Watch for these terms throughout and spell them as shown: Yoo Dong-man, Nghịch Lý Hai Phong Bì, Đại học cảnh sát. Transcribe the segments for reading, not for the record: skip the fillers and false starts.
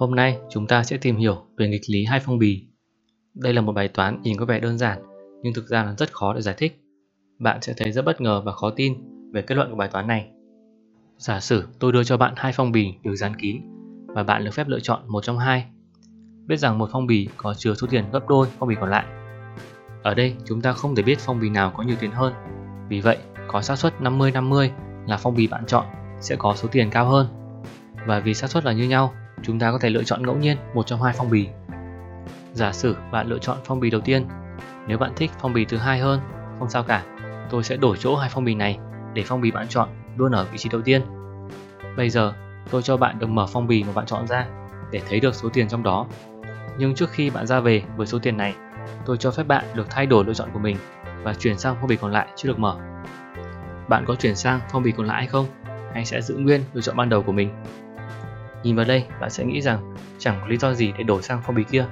Hôm nay chúng ta sẽ tìm hiểu về nghịch lý hai phong bì. Đây là một bài toán nhìn có vẻ đơn giản nhưng thực ra là rất khó để giải thích. Bạn sẽ thấy rất bất ngờ và khó tin về kết luận của bài toán này. Giả sử tôi đưa cho bạn hai phong bì được dán kín và bạn được phép lựa chọn một trong hai. Biết rằng một phong bì có chứa số tiền gấp đôi phong bì còn lại. Ở đây chúng ta không thể biết phong bì nào có nhiều tiền hơn. Vì vậy, có xác suất 50-50 là phong bì bạn chọn sẽ có số tiền cao hơn. Và vì xác suất là như nhau, chúng ta có thể lựa chọn ngẫu nhiên một trong hai phong bì. Giả sử bạn lựa chọn phong bì đầu tiên. Nếu bạn thích phong bì thứ hai hơn, không sao cả. Tôi sẽ đổi chỗ hai phong bì này để phong bì bạn chọn luôn ở vị trí đầu tiên. Bây giờ, tôi cho bạn được mở phong bì mà bạn chọn ra để thấy được số tiền trong đó. Nhưng trước khi bạn ra về với số tiền này, tôi cho phép bạn được thay đổi lựa chọn của mình và chuyển sang phong bì còn lại chưa được mở. Bạn có chuyển sang phong bì còn lại hay không? Hay sẽ giữ nguyên lựa chọn ban đầu của mình? Nhìn vào đây, bạn sẽ nghĩ rằng chẳng có lý do gì để đổi sang phong bì kia.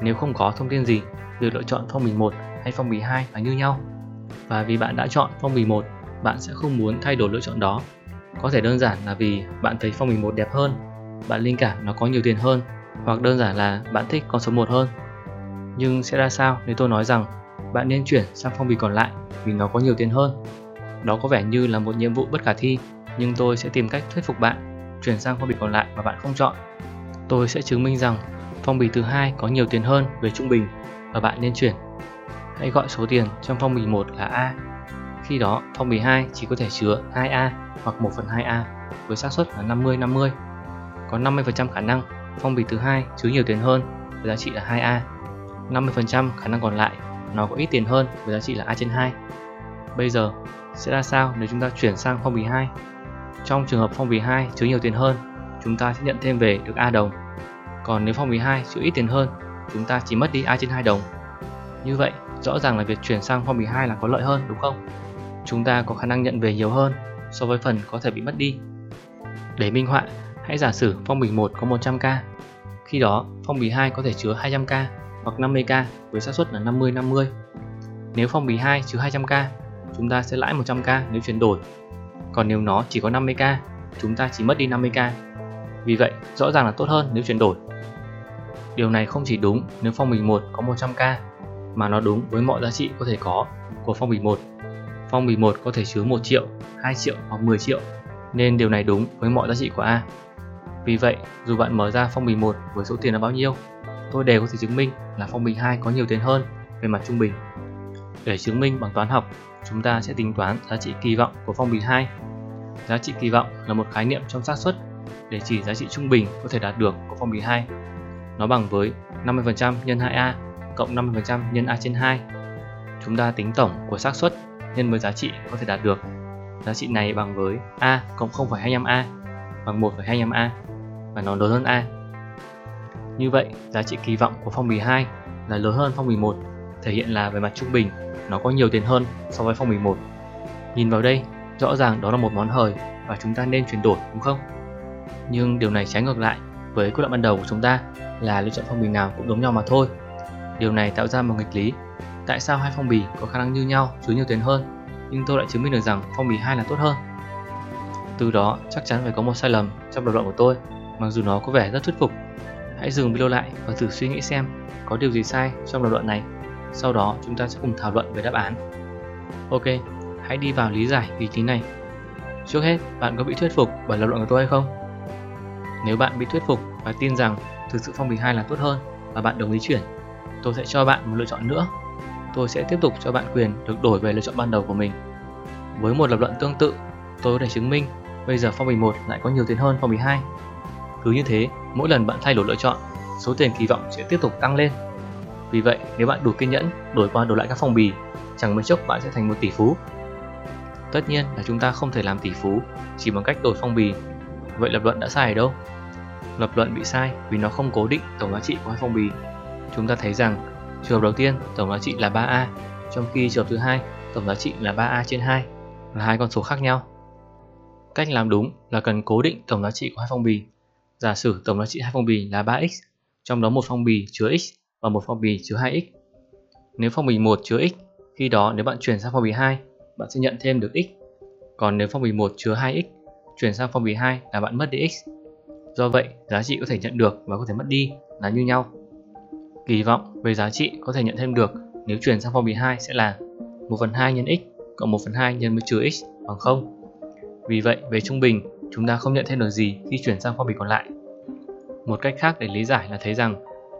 Nếu không có thông tin gì, việc lựa chọn phong bì 1 hay phong bì 2 là như nhau. Và vì bạn đã chọn phong bì 1, bạn sẽ không muốn thay đổi lựa chọn đó. Có thể đơn giản là vì bạn thấy phong bì 1 đẹp hơn, bạn linh cảm nó có nhiều tiền hơn, hoặc đơn giản là bạn thích con số 1 hơn. Nhưng sẽ ra sao nếu tôi nói rằng bạn nên chuyển sang phong bì còn lại vì nó có nhiều tiền hơn? Đó có vẻ như là một nhiệm vụ bất khả thi, nhưng tôi sẽ tìm cách thuyết phục bạn chuyển sang phong bì còn lại mà bạn không chọn. Tôi sẽ chứng minh rằng phong bì thứ hai có nhiều tiền hơn về trung bình và bạn nên chuyển. Hãy gọi số tiền trong phong bì 1 là A. Khi đó, phong bì 2 chỉ có thể chứa 2A hoặc 1/2A với xác suất là 50-50. Có 50% khả năng phong bì thứ hai chứa nhiều tiền hơn với giá trị là 2A. 50% khả năng còn lại nó có ít tiền hơn với giá trị là A/2. Bây giờ sẽ ra sao nếu chúng ta chuyển sang phong bì 2? Trong trường hợp phong bì 2 chứa nhiều tiền hơn, chúng ta sẽ nhận thêm về được A đồng. Còn nếu phong bì 2 chứa ít tiền hơn, chúng ta chỉ mất đi A/2 đồng. Như vậy, rõ ràng là việc chuyển sang phong bì 2 là có lợi hơn, đúng không? Chúng ta có khả năng nhận về nhiều hơn so với phần có thể bị mất đi. Để minh họa, hãy giả sử phong bì 1 có 100k. Khi đó, phong bì 2 có thể chứa 200k hoặc 50k với xác suất là 50-50. Nếu phong bì 2 chứa 200k, chúng ta sẽ lãi 100k nếu chuyển đổi. Còn nếu nó chỉ có 50k, chúng ta chỉ mất đi 50k. Vì vậy, rõ ràng là tốt hơn nếu chuyển đổi. Điều này không chỉ đúng nếu phong bì 1 có 100k, mà nó đúng với mọi giá trị có thể có của phong bì 1. Phong bì 1 có thể chứa 1 triệu, 2 triệu hoặc 10 triệu, nên điều này đúng với mọi giá trị của A. Vì vậy, dù bạn mở ra phong bì 1 với số tiền là bao nhiêu, tôi đều có thể chứng minh là phong bì 2 có nhiều tiền hơn về mặt trung bình. Để chứng minh bằng toán học, chúng ta sẽ tính toán giá trị kỳ vọng của phong bì 2. Giá trị kỳ vọng là một khái niệm trong xác suất để chỉ giá trị trung bình có thể đạt được của phong bì 2. Nó bằng với 50% nhân 2A cộng 50% nhân A/2. Chúng ta tính tổng của xác suất nhân với giá trị có thể đạt được. Giá trị này bằng với A cộng 0,25A bằng 1,25A và nó lớn hơn A. Như vậy, giá trị kỳ vọng của phong bì 2 là lớn hơn phong bì 1, thể hiện là về mặt trung bình nó có nhiều tiền hơn so với phong bì 1. Nhìn vào đây, rõ ràng đó là một món hời và chúng ta nên chuyển đổi, đúng không? Nhưng điều này trái ngược lại với kết luận ban đầu của chúng ta là lựa chọn phong bì nào cũng giống nhau mà thôi. Điều này tạo ra một nghịch lý. Tại sao hai phong bì có khả năng như nhau chứa nhiều tiền hơn, nhưng tôi lại chứng minh được rằng phong bì 2 là tốt hơn? Từ đó chắc chắn phải có một sai lầm trong lập luận của tôi, mặc dù nó có vẻ rất thuyết phục. Hãy dừng video lại và thử suy nghĩ xem có điều gì sai trong lập luận này. Sau đó chúng ta sẽ cùng thảo luận về đáp án. Ok, hãy đi vào lý giải nghịch lý này. Trước hết, bạn có bị thuyết phục bởi lập luận của tôi hay không? Nếu bạn bị thuyết phục và tin rằng thực sự phong bì 2 là tốt hơn và bạn đồng ý chuyển, tôi sẽ cho bạn một lựa chọn nữa. Tôi sẽ tiếp tục cho bạn quyền được đổi về lựa chọn ban đầu của mình. Với một lập luận tương tự, tôi có thể chứng minh bây giờ phong bì 1 lại có nhiều tiền hơn phong bì 2. Cứ như thế, mỗi lần bạn thay đổi lựa chọn, số tiền kỳ vọng sẽ tiếp tục tăng lên. Vì vậy, nếu bạn đủ kiên nhẫn đổi qua đổi lại các phong bì, chẳng mấy chốc bạn sẽ thành một tỷ phú. Tất nhiên là chúng ta không thể làm tỷ phú chỉ bằng cách đổi phong bì. Vậy lập luận đã sai ở đâu? Lập luận bị sai vì nó không cố định tổng giá trị của hai phong bì. Chúng ta thấy rằng trường hợp đầu tiên tổng giá trị là 3A, trong khi trường hợp thứ hai tổng giá trị là 3A/2, là hai con số khác nhau. Cách làm đúng là cần cố định tổng giá trị của hai phong bì. Giả sử tổng giá trị hai phong bì là 3x, trong đó một phong bì chứa x và một phong bì chứa 2x. Nếu phong bì 1 chứa x, khi đó nếu bạn chuyển sang phong bì 2, bạn sẽ nhận thêm được x. Còn nếu phong bì 1 chứa 2x, chuyển sang phong bì 2 là bạn mất đi x. Do vậy, giá trị có thể nhận được và có thể mất đi là như nhau. Kỳ vọng về giá trị có thể nhận thêm được nếu chuyển sang phong bì 2 sẽ là 1/2 nhân x cộng 1/2 nhân với trừ x bằng 0. Vì vậy, về trung bình, chúng ta không nhận thêm được gì khi chuyển sang phong bì còn lại. Một cách khác để lý giải là thấy rằng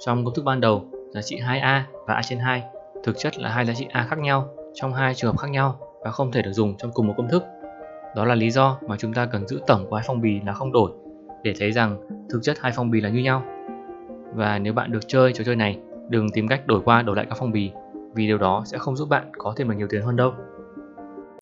trong công thức ban đầu, giá trị 2a và a/2 thực chất là hai giá trị a khác nhau trong hai trường hợp khác nhau và không thể được dùng trong cùng một công thức. Đó là lý do mà chúng ta cần giữ tổng của hai phong bì là không đổi để thấy rằng thực chất hai phong bì là như nhau. Và nếu bạn được chơi trò chơi này, đừng tìm cách đổi qua đổi lại các phong bì vì điều đó sẽ không giúp bạn có thêm được nhiều tiền hơn đâu.